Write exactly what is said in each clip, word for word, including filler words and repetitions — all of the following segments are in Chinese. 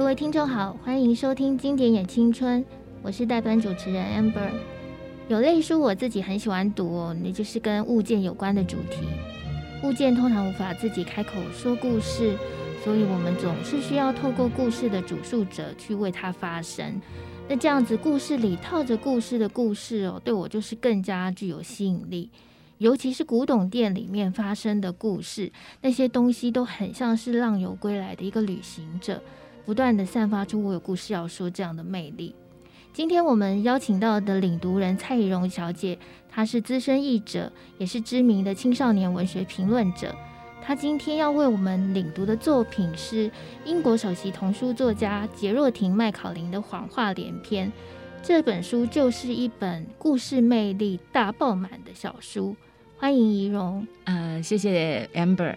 各位听众好，欢迎收听《经典演青春》，我是代班主持人 Amber。有类书我自己很喜欢读哦，那就是跟物件有关的主题。物件通常无法自己开口说故事，所以我们总是需要透过故事的主述者去为它发声。那这样子，故事里套着故事的故事哦，对我就是更加具有吸引力。尤其是古董店里面发生的故事，那些东西都很像是浪游归来的一个旅行者，不断的散发出我有故事要说这样的魅力。今天我们邀请到的领读人蔡宜蓉小姐，她是资深译者，也是知名的青少年文学评论者。她今天要为我们领读的作品是英国首席童书作家杰若廷·麦考林的《谎话连篇》。这本书就是一本故事魅力大爆满的小书。欢迎宜蓉。呃，谢谢 Amber。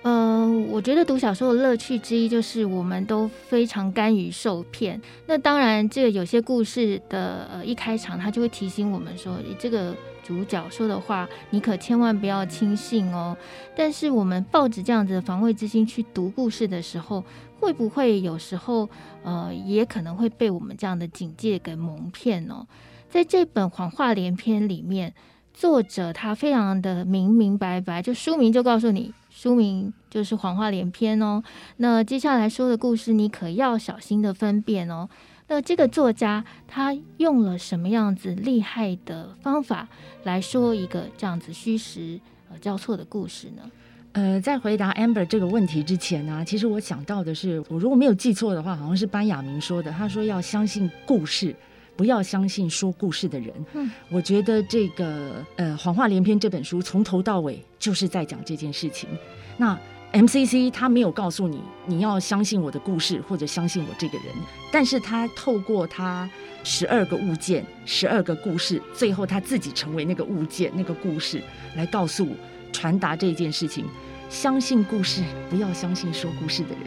呃，我觉得读小说的乐趣之一就是我们都非常甘于受骗。那当然，这个有些故事的、呃、一开场，他就会提醒我们说，这个主角说的话，你可千万不要轻信哦。但是我们抱着这样子的防卫之心去读故事的时候，会不会有时候呃，也可能会被我们这样的警戒给蒙骗哦？在这本《谎话连篇》里面，作者他非常的明明白白，就书名就告诉你，书名就是谎话连篇哦。那接下来说的故事你可要小心的分辨哦。那这个作家他用了什么样子厉害的方法来说一个这样子虚实、呃、交错的故事呢？呃，在回答 Amber 这个问题之前呢、啊，其实我想到的是，我如果没有记错的话，好像是班雅明说的，他说要相信故事，不要相信说故事的人。嗯，我觉得这个呃《谎话连篇》这本书从头到尾就是在讲这件事情。那 M C C 他没有告诉你你要相信我的故事或者相信我这个人，但是他透过他十二个物件、十二个故事，最后他自己成为那个物件、那个故事，来告诉传达这件事情：相信故事，不要相信说故事的人。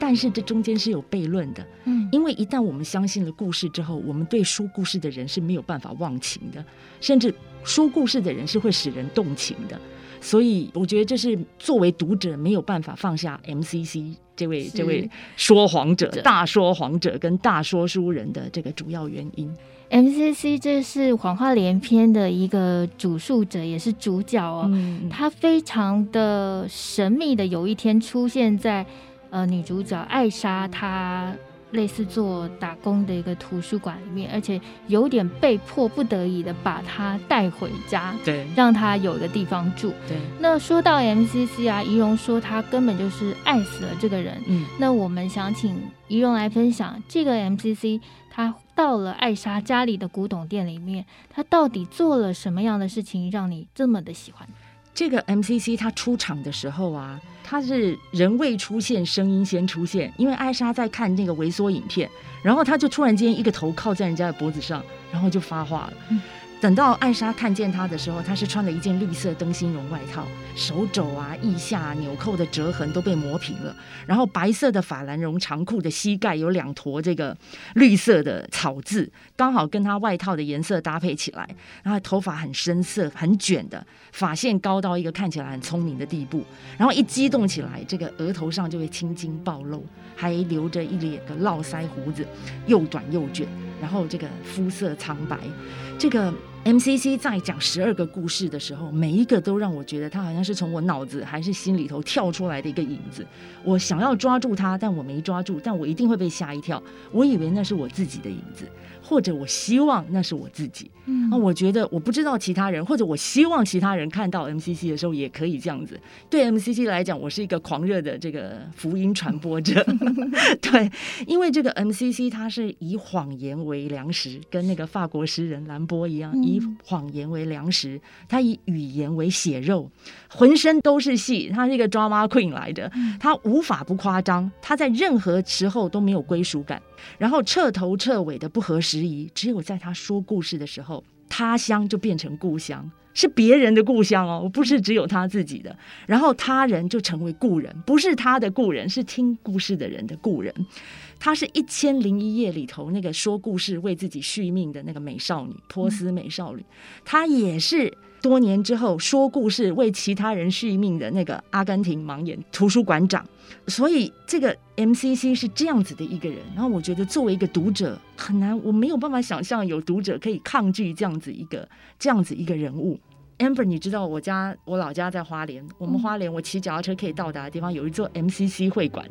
但是这中间是有悖论的，嗯，因为一旦我们相信了故事之后，我们对说故事的人是没有办法忘情的，甚至说故事的人是会使人动情的。所以我觉得这是作为读者没有办法放下 M C C 这位这位说谎者、大说谎者跟大说书人的这个主要原因。M C C 这是谎话连篇的一个主述者，也是主角哦。嗯、他非常的神秘的，有一天出现在呃女主角艾莎她类似做打工的一个图书馆里面，而且有点被迫不得已的把她带回家，对，让她有个地方住。对，那说到 M C C 啊，宜蓉说她根本就是爱死了这个人。嗯，那我们想请宜蓉来分享这个 M C C 她到了艾莎家里的古董店里面，她到底做了什么样的事情让你这么的喜欢？这个 M C C 他出场的时候啊，他是人未出现，声音先出现。因为艾莎在看那个微缩影片，然后他就突然间一个头靠在人家的脖子上，然后就发话了。嗯、等到艾莎看见他的时候，他是穿了一件绿色灯芯绒外套，手肘啊、腋下、啊、纽扣的折痕都被磨平了，然后白色的法兰绒长裤的膝盖有两坨这个绿色的草渍，刚好跟他外套的颜色搭配起来。然后头发很深色、很卷的，发线高到一个看起来很聪明的地步。然后一激动起来，这个额头上就会青筋暴露，还留着一脸个络腮胡子，又短又卷，然后这个肤色苍白。这个 M C C 在讲十二个故事的时候，每一个都让我觉得他好像是从我脑子还是心里头跳出来的一个影子。我想要抓住他，但我没抓住，但我一定会被吓一跳。我以为那是我自己的影子，或者我希望那是我自己。嗯、啊，我觉得我不知道其他人，或者我希望其他人看到 M C C 的时候也可以这样子。对 M C C 来讲，我是一个狂热的这个福音传播者。对，因为这个 M C C 他是以谎言为粮食，跟那个法国诗人兰波一样，以谎言为粮食，他以语言为血肉，浑身都是戏。他是一个 drama queen 来的，他无法不夸张，他在任何时候都没有归属感，然后彻头彻尾的不合时宜。只有在他说故事的时候，他乡就变成故乡，是别人的故乡哦，不是只有他自己的。然后他人就成为故人，不是他的故人，是听故事的人的故人。她是一千零一夜里头那个说故事为自己续命的那个美少女，波斯美少女。她也是多年之后说故事为其他人续命的那个阿根廷盲眼图书馆长。所以这个 M C C 是这样子的一个人，然后我觉得作为一个读者很难，我没有办法想象有读者可以抗拒这样子一个这样子一个人物。 Amber 你知道我家我老家在花莲，我们花莲我骑脚踏车可以到达的地方有一座 M C C 会馆，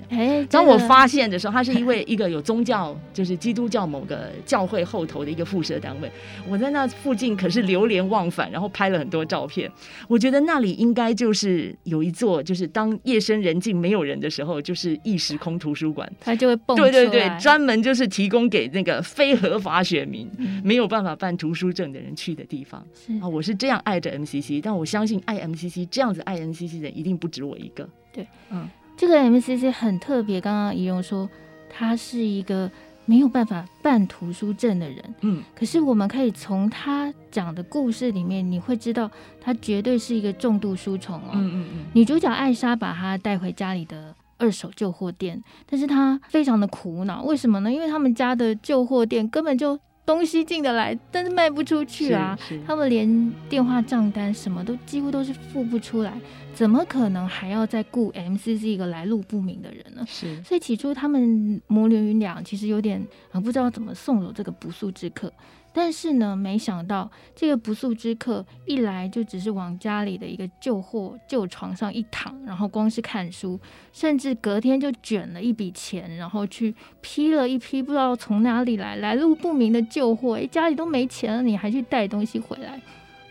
当我发现的时候，它是一位一个有宗教就是基督教某个教会后头的一个附设单位，我在那附近可是流连忘返，然后拍了很多照片。我觉得那里应该就是有一座，就是当夜深人静没有人的时候，就是异时空图书馆，它就会蹦出来。对对对，专门就是提供给那个非合法选民、嗯、没有办法办图书证的人去的地方。是、啊、我是这样爱着M C C， 但我相信爱 M C C 这样子爱 M C C 的人一定不止我一个。对，嗯，这个 M C C 很特别。刚刚怡蓉说他是一个没有办法办图书证的人，嗯，可是我们可以从他讲的故事里面，你会知道他绝对是一个重度书虫哦。嗯嗯嗯，女主角艾莎把他带回家里的二手旧货店，但是他非常的苦恼，为什么呢？因为他们家的旧货店根本就。东西进得来但是卖不出去啊，他们连电话账单什么都几乎都是付不出来，怎么可能还要再雇 M C C 一个来路不明的人呢？是，所以起初他们摩拳云两，其实有点、啊、不知道怎么送走这个不速之客。但是呢，没想到这个不速之客一来就只是往家里的一个旧货旧床上一躺，然后光是看书，甚至隔天就卷了一笔钱，然后去批了一批不知道从哪里来来路不明的旧货。诶，家里都没钱了，你还去带东西回来。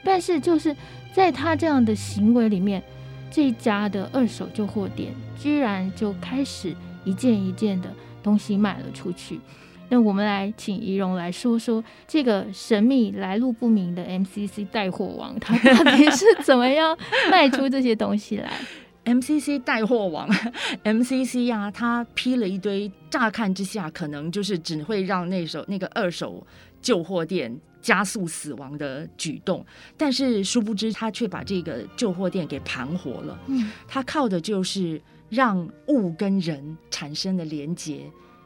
但是就是在他这样的行为里面，这家的二手旧货店居然就开始一件一件的东西卖了出去。那我们来请怡蓉来说说这个神秘来路不明的 M C C 带货王，他到底是怎么样卖出这些东西来？M C C 带货王 M C C 啊，他批了一堆，乍看之下可能就是只会让那手那个二手旧货店加速死亡的举动，但是殊不知他却把这个旧货店给盘活了。嗯，他靠的就是让物跟人产生的连结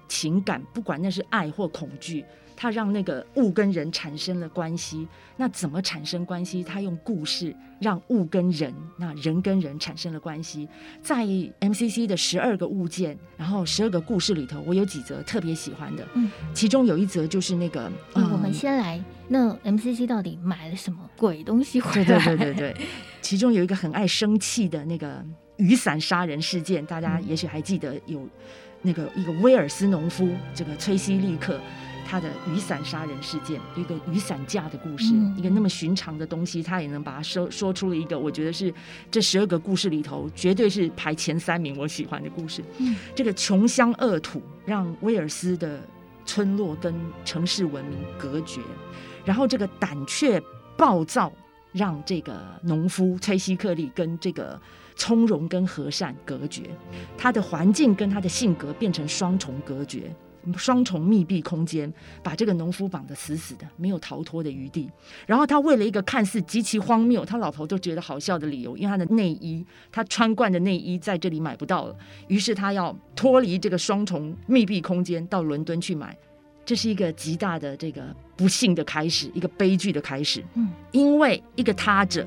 情感，不管那是爱或恐惧，他让那个物跟人产生了关系。那怎么产生关系？他用故事让物跟人，那人跟人产生了关系。在 M C C 的十二个物件，然后十二个故事里头，我有几则特别喜欢的。嗯，其中有一则就是那个，嗯嗯、我们先来，那 M C C 到底买了什么鬼东西回来？对对对对对，其中有一个很爱生气的那个雨伞杀人事件，大家也许还记得有那个一个威尔斯农夫，这个崔西利克。他的雨伞杀人事件，一个雨伞架的故事、嗯、一个那么寻常的东西，他也能把它 说, 说出了一个我觉得是这十二个故事里头绝对是排前三名我喜欢的故事、嗯、这个穷乡恶土让威尔斯的村落跟城市文明隔绝，然后这个胆怯暴躁让这个农夫崔西克利跟这个从容跟和善隔绝，他的环境跟他的性格变成双重隔绝，双重密闭空间，把这个农夫绑得死死的，没有逃脱的余地。然后他为了一个看似极其荒谬，他老婆都觉得好笑的理由，因为他的内衣，他穿惯的内衣在这里买不到了，于是他要脱离这个双重密闭空间到伦敦去买。这是一个极大的这个不幸的开始，一个悲剧的开始。嗯，因为一个他者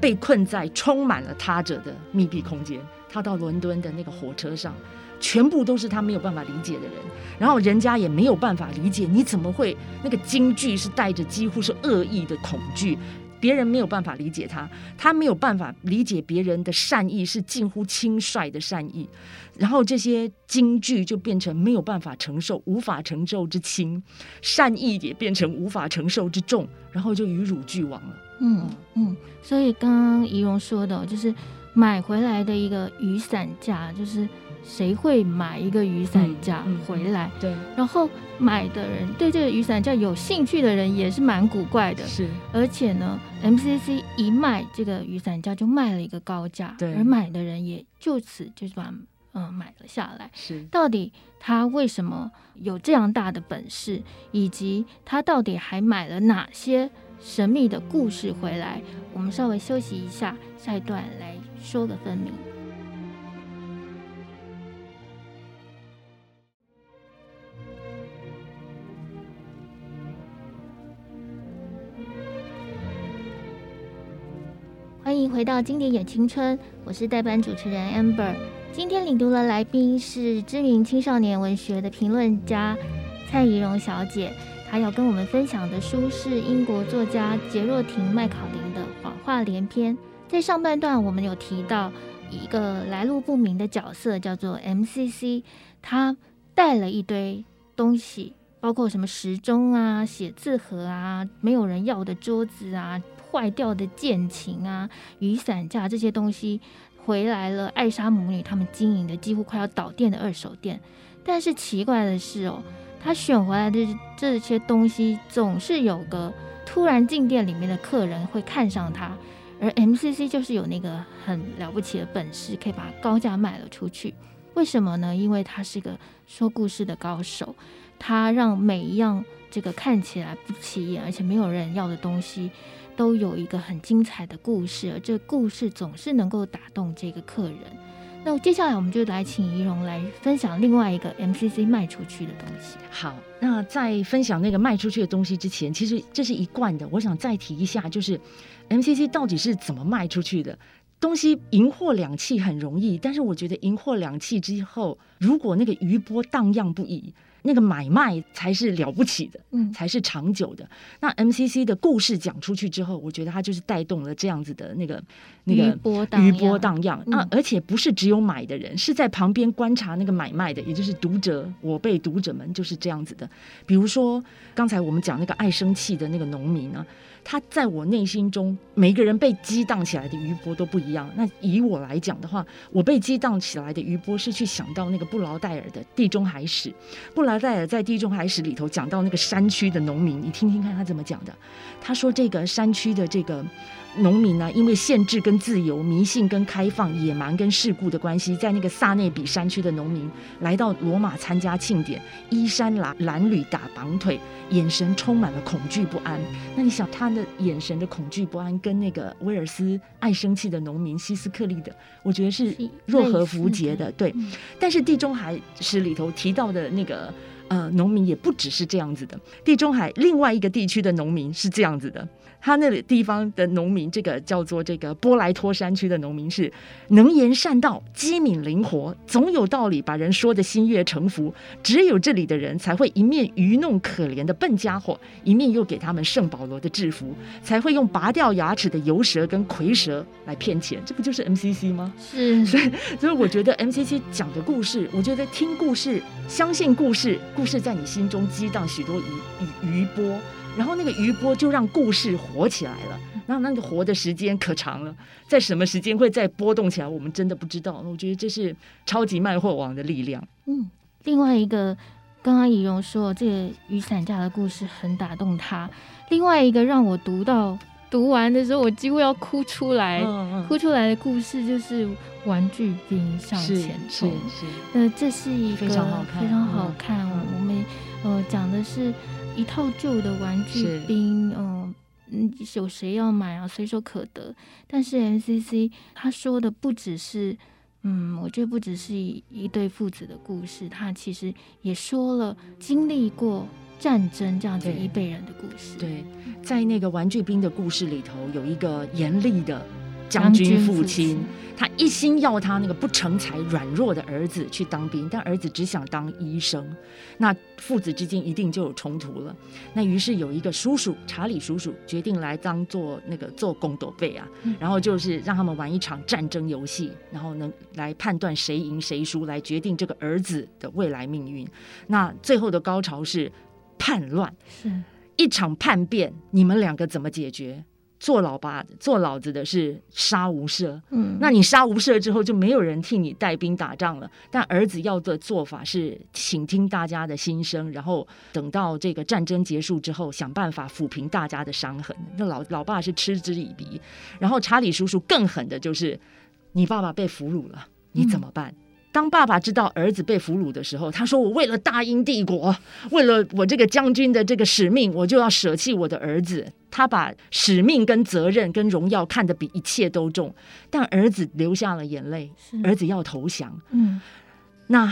被困在充满了他者的密闭空间，他到伦敦的那个火车上全部都是他没有办法理解的人，然后人家也没有办法理解你怎么会，那个京剧是带着几乎是恶意的恐惧，别人没有办法理解他，他没有办法理解别人的善意是近乎轻率的善意，然后这些京剧就变成没有办法承受，无法承受之轻，善意也变成无法承受之重，然后就与辱俱往了。嗯嗯，所以刚刚怡蓉说的就是买回来的一个雨伞架，就是谁会买一个雨伞架回来、嗯嗯、对，然后买的人对这个雨伞架有兴趣的人也是蛮古怪的，是，而且呢 M C C 一卖这个雨伞架就卖了一个高价，对，而买的人也就此就是把、呃、买了下来。是，到底他为什么有这样大的本事，以及他到底还买了哪些神秘的故事回来？我们稍微休息一下，下一段来说个分明。迎回到经典也青春，我是代班主持人 Amber。今天领读的来宾是知名青少年文学的评论家蔡宜容小姐，她要跟我们分享的书是英国作家杰若廷麦考林的《谎话连篇》。在上半段我们有提到一个来路不明的角色叫做 M C C， 他带了一堆东西，包括什么时钟啊、写字盒啊、没有人要的桌子啊、坏掉的键琴啊、雨伞架，这些东西回来了艾莎母女他们经营的几乎快要倒店的二手店。但是奇怪的是哦，他选回来的这些东西总是有个突然进店里面的客人会看上他，而 M C C 就是有那个很了不起的本事，可以把它高价卖了出去。为什么呢？因为他是个说故事的高手，他让每一样这个看起来不起眼而且没有人要的东西都有一个很精彩的故事，而这故事总是能够打动这个客人。那接下来我们就来请宜容来分享另外一个 M C C 卖出去的东西。好，那在分享那个卖出去的东西之前，其实这是一贯的，我想再提一下，就是 M C C 到底是怎么卖出去的。东西银货两讫很容易，但是我觉得银货两讫之后，如果那个余波荡漾不已，那个买卖才是了不起的，嗯，才是长久的。那 M C C 的故事讲出去之后，我觉得它就是带动了这样子的那个那个余波荡漾，嗯啊，而且不是只有买的人，是在旁边观察那个买卖的，也就是读者，我辈读者们就是这样子的。比如说刚才我们讲那个爱生气的那个农民啊，他在我内心中每个人被激荡起来的余波都不一样。那以我来讲的话，我被激荡起来的余波是去想到那个布劳戴尔的地中海史。布劳戴尔在地中海史里头讲到那个山区的农民，你听听看他怎么讲的。他说这个山区的这个农民呢，啊，因为限制跟自由、迷信跟开放、野蛮跟世故的关系，在那个萨内比山区的农民来到罗马参加庆典，衣衫褴褛打绑腿，眼神充满了恐惧不安。那你想他的眼神的恐惧不安跟那个威尔斯爱生气的农民希斯克利的，我觉得是若合符节的，对。但是地中海史里头提到的那个呃，农民也不只是这样子的。地中海另外一个地区的农民是这样子的，他那个地方的农民，这个叫做这个波莱托山区的农民是能言善道、机敏灵活，总有道理，把人说的心悦诚服。只有这里的人才会一面愚弄可怜的笨家伙，一面又给他们圣保罗的制服，才会用拔掉牙齿的油舌跟蝰舌来骗钱。这不就是 M C C 吗？是。所以，所以我觉得 M C C 讲的故事，我觉得听故事、相信故事。故事在你心中激荡许多余余波，然后那个余波就让故事活起来了。然后那个活的时间可长了，在什么时间会再波动起来，我们真的不知道。我觉得这是超级卖货网的力量。嗯，另外一个刚刚宜容说这个雨伞架的故事很打动他，另外一个让我读到读完的时候我几乎要哭出来，嗯嗯、哭出来的故事就是玩具兵向前冲。呃，这是一个非常好看，非常好看。嗯嗯、我们呃讲的是一套旧的玩具兵，嗯、呃，有谁要买啊？随手可得。但是 M C C 他说的不只是，嗯，我觉得不只是一对父子的故事，他其实也说了经历过战争这样子一辈人的故事。 对， 对，在那个玩具兵的故事里头，有一个严厉的将军父亲，他一心要他那个不成才软弱的儿子去当兵，但儿子只想当医生，那父子之间一定就有冲突了。那于是有一个叔叔，查理叔叔决定来当做那个做公斗背啊，嗯、然后就是让他们玩一场战争游戏，然后能来判断谁赢谁输，来决定这个儿子的未来命运。那最后的高潮是叛乱，是一场叛变，你们两个怎么解决？做老爸做老子的是杀无赦，嗯、那你杀无赦之后就没有人替你带兵打仗了。但儿子要的做法是倾听大家的心声，然后等到这个战争结束之后想办法抚平大家的伤痕。那 老, 老爸是嗤之以鼻。然后查理叔叔更狠的就是你爸爸被俘虏了，你怎么办？嗯当爸爸知道儿子被俘虏的时候，他说我为了大英帝国，为了我这个将军的这个使命，我就要舍弃我的儿子。他把使命跟责任跟荣耀看得比一切都重，但儿子流下了眼泪，儿子要投降。嗯，那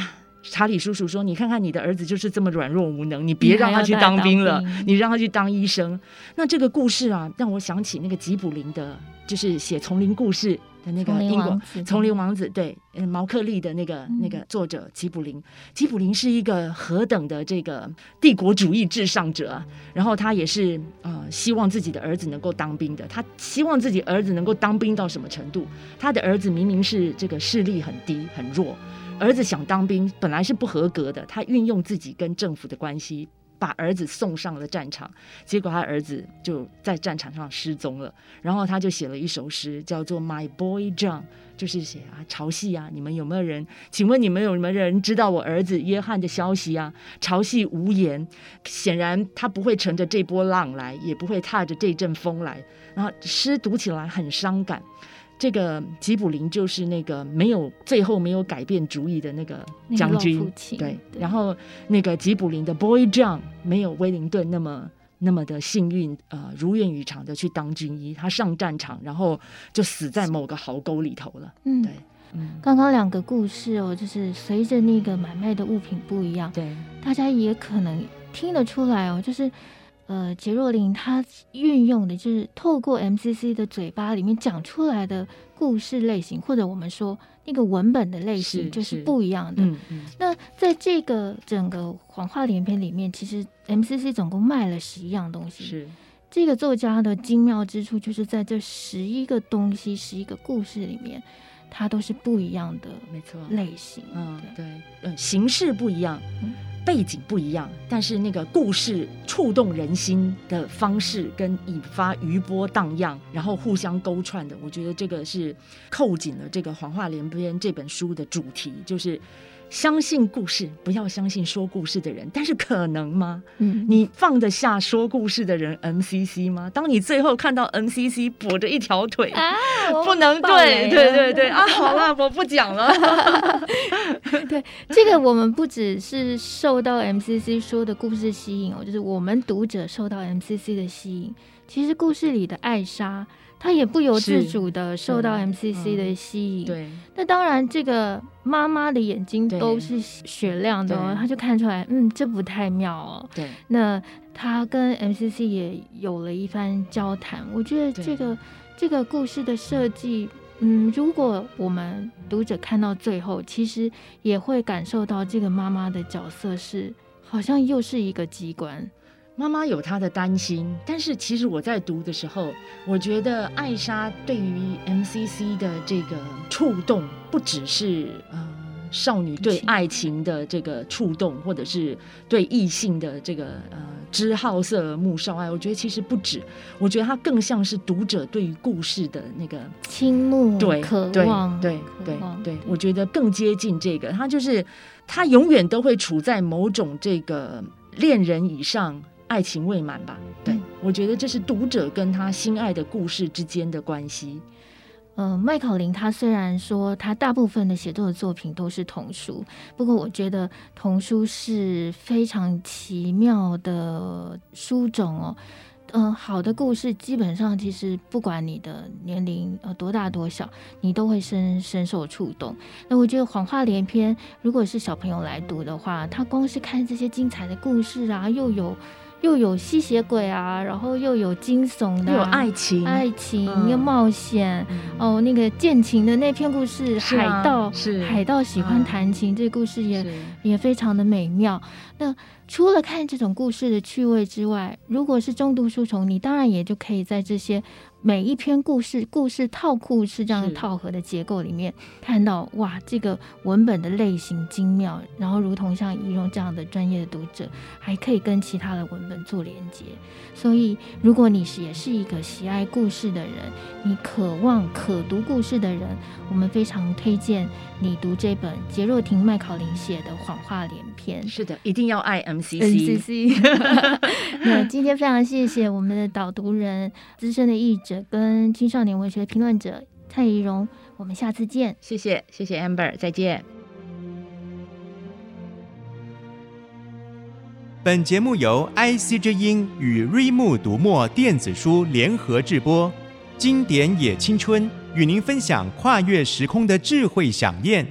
查理叔叔说，你看看你的儿子就是这么软弱无能，你别让他去当兵了，你让他去当医生。那这个故事啊，让我想起那个吉卜林的，就是写丛林故事的那个英国丛林王子，对，毛克利的那个那个作者吉卜林。吉卜林是一个何等的这个帝国主义至上者，然后他也是呃希望自己的儿子能够当兵的。他希望自己儿子能够当兵到什么程度？他的儿子明明是这个势力很低很弱，儿子想当兵本来是不合格的，他运用自己跟政府的关系把儿子送上了战场，结果他儿子就在战场上失踪了。然后他就写了一首诗叫做 My Boy John， 就是写啊潮汐啊，你们有没有人请问你们有没有人知道我儿子约翰的消息啊？潮汐无言，显然他不会乘着这波浪来，也不会踏着这阵风来。然后诗读起来很伤感，这个吉卜林就是那个没有最后没有改变主意的那个将军，那个 对, 对。然后那个吉卜林的 Boy John 没有威灵顿那么那么的幸运，呃，如愿以偿的去当军医，他上战场，然后就死在某个壕沟里头了。嗯，对。嗯、刚刚两个故事哦，就是随着那个买卖的物品不一样，对，大家也可能听得出来哦，就是。呃，杰若琳她运用的就是透过 M C C 的嘴巴里面讲出来的故事类型，或者我们说那个文本的类型就是不一样的。嗯嗯、那在这个整个谎话连篇里面，其实 M C C 总共卖了十一样东西。是这个作家的精妙之处，就是在这十一个东西、十一个故事里面，它都是不一样的类型。嗯，对，嗯，形式不一样。嗯，背景不一样，但是那个故事触动人心的方式跟引发余波荡漾，然后互相勾串的，我觉得这个是扣紧了这个《谎话连篇》这本书的主题，就是相信故事，不要相信说故事的人。但是可能吗？嗯，你放得下说故事的人 M C C 吗？当你最后看到 M C C 跛着一条腿，啊、不能对对对对啊！好了，我不讲了。对，这个我们不只是受到 M C C 说的故事吸引哦，就是我们读者受到 M C C 的吸引。其实故事里的艾莎，她也不由自主的受到 M C C 的吸引。嗯、对，那当然，这个妈妈的眼睛都是雪亮的哦，她就看出来，嗯，这不太妙哦。对，那她跟 M C C 也有了一番交谈。我觉得这个这个故事的设计，嗯，如果我们读者看到最后，其实也会感受到这个妈妈的角色是好像又是一个机关。妈妈有她的担心，但是其实我在读的时候，我觉得艾莎对于 M C C 的这个触动，不只是呃少女对爱情的这个触动，或者是对异性的这个呃知好色慕少爱，我觉得其实不止，我觉得它更像是读者对于故事的那个倾慕、对渴望、对对 对, 对，我觉得更接近这个，它就是它永远都会处在某种这个恋人以上。爱情未满吧，对、嗯、我觉得这是读者跟他心爱的故事之间的关系。呃，麦考林他虽然说他大部分的写作的作品都是童书，不过我觉得童书是非常奇妙的书种哦。嗯、呃，好的故事基本上其实不管你的年龄呃多大多小，你都会深深受触动。那我觉得谎话连篇，如果是小朋友来读的话，他光是看这些精彩的故事啊，又有。又有吸血鬼啊，然后又有惊悚的、啊，又有爱情，爱情、嗯、又冒险、嗯、哦，那个键琴的那篇故事，啊、海盗，海盗喜欢弹琴，嗯、这故事也也非常的美妙。那除了看这种故事的趣味之外，如果是中毒书虫，你当然也就可以在这些每一篇故事、故事套故事这样套合的结构里面，看到哇，这个文本的类型精妙，然后如同像怡蓉这样的专业的读者，还可以跟其他的文本做连接。所以，如果你是也是一个喜爱故事的人，你渴望可读故事的人，我们非常推荐你读这本杰若婷·麦考林写的《谎话连篇》。是的，一定要爱 M C C。那今天非常谢谢我们的导读人、资深的译者。跟青少年文学评论者蔡怡蓉，我们下次见。谢谢，谢谢 Amber， 再见。本节目由 I C 之音与瑞木读墨电子书联合制播，经典也青春与您分享跨越时空的智慧饗宴。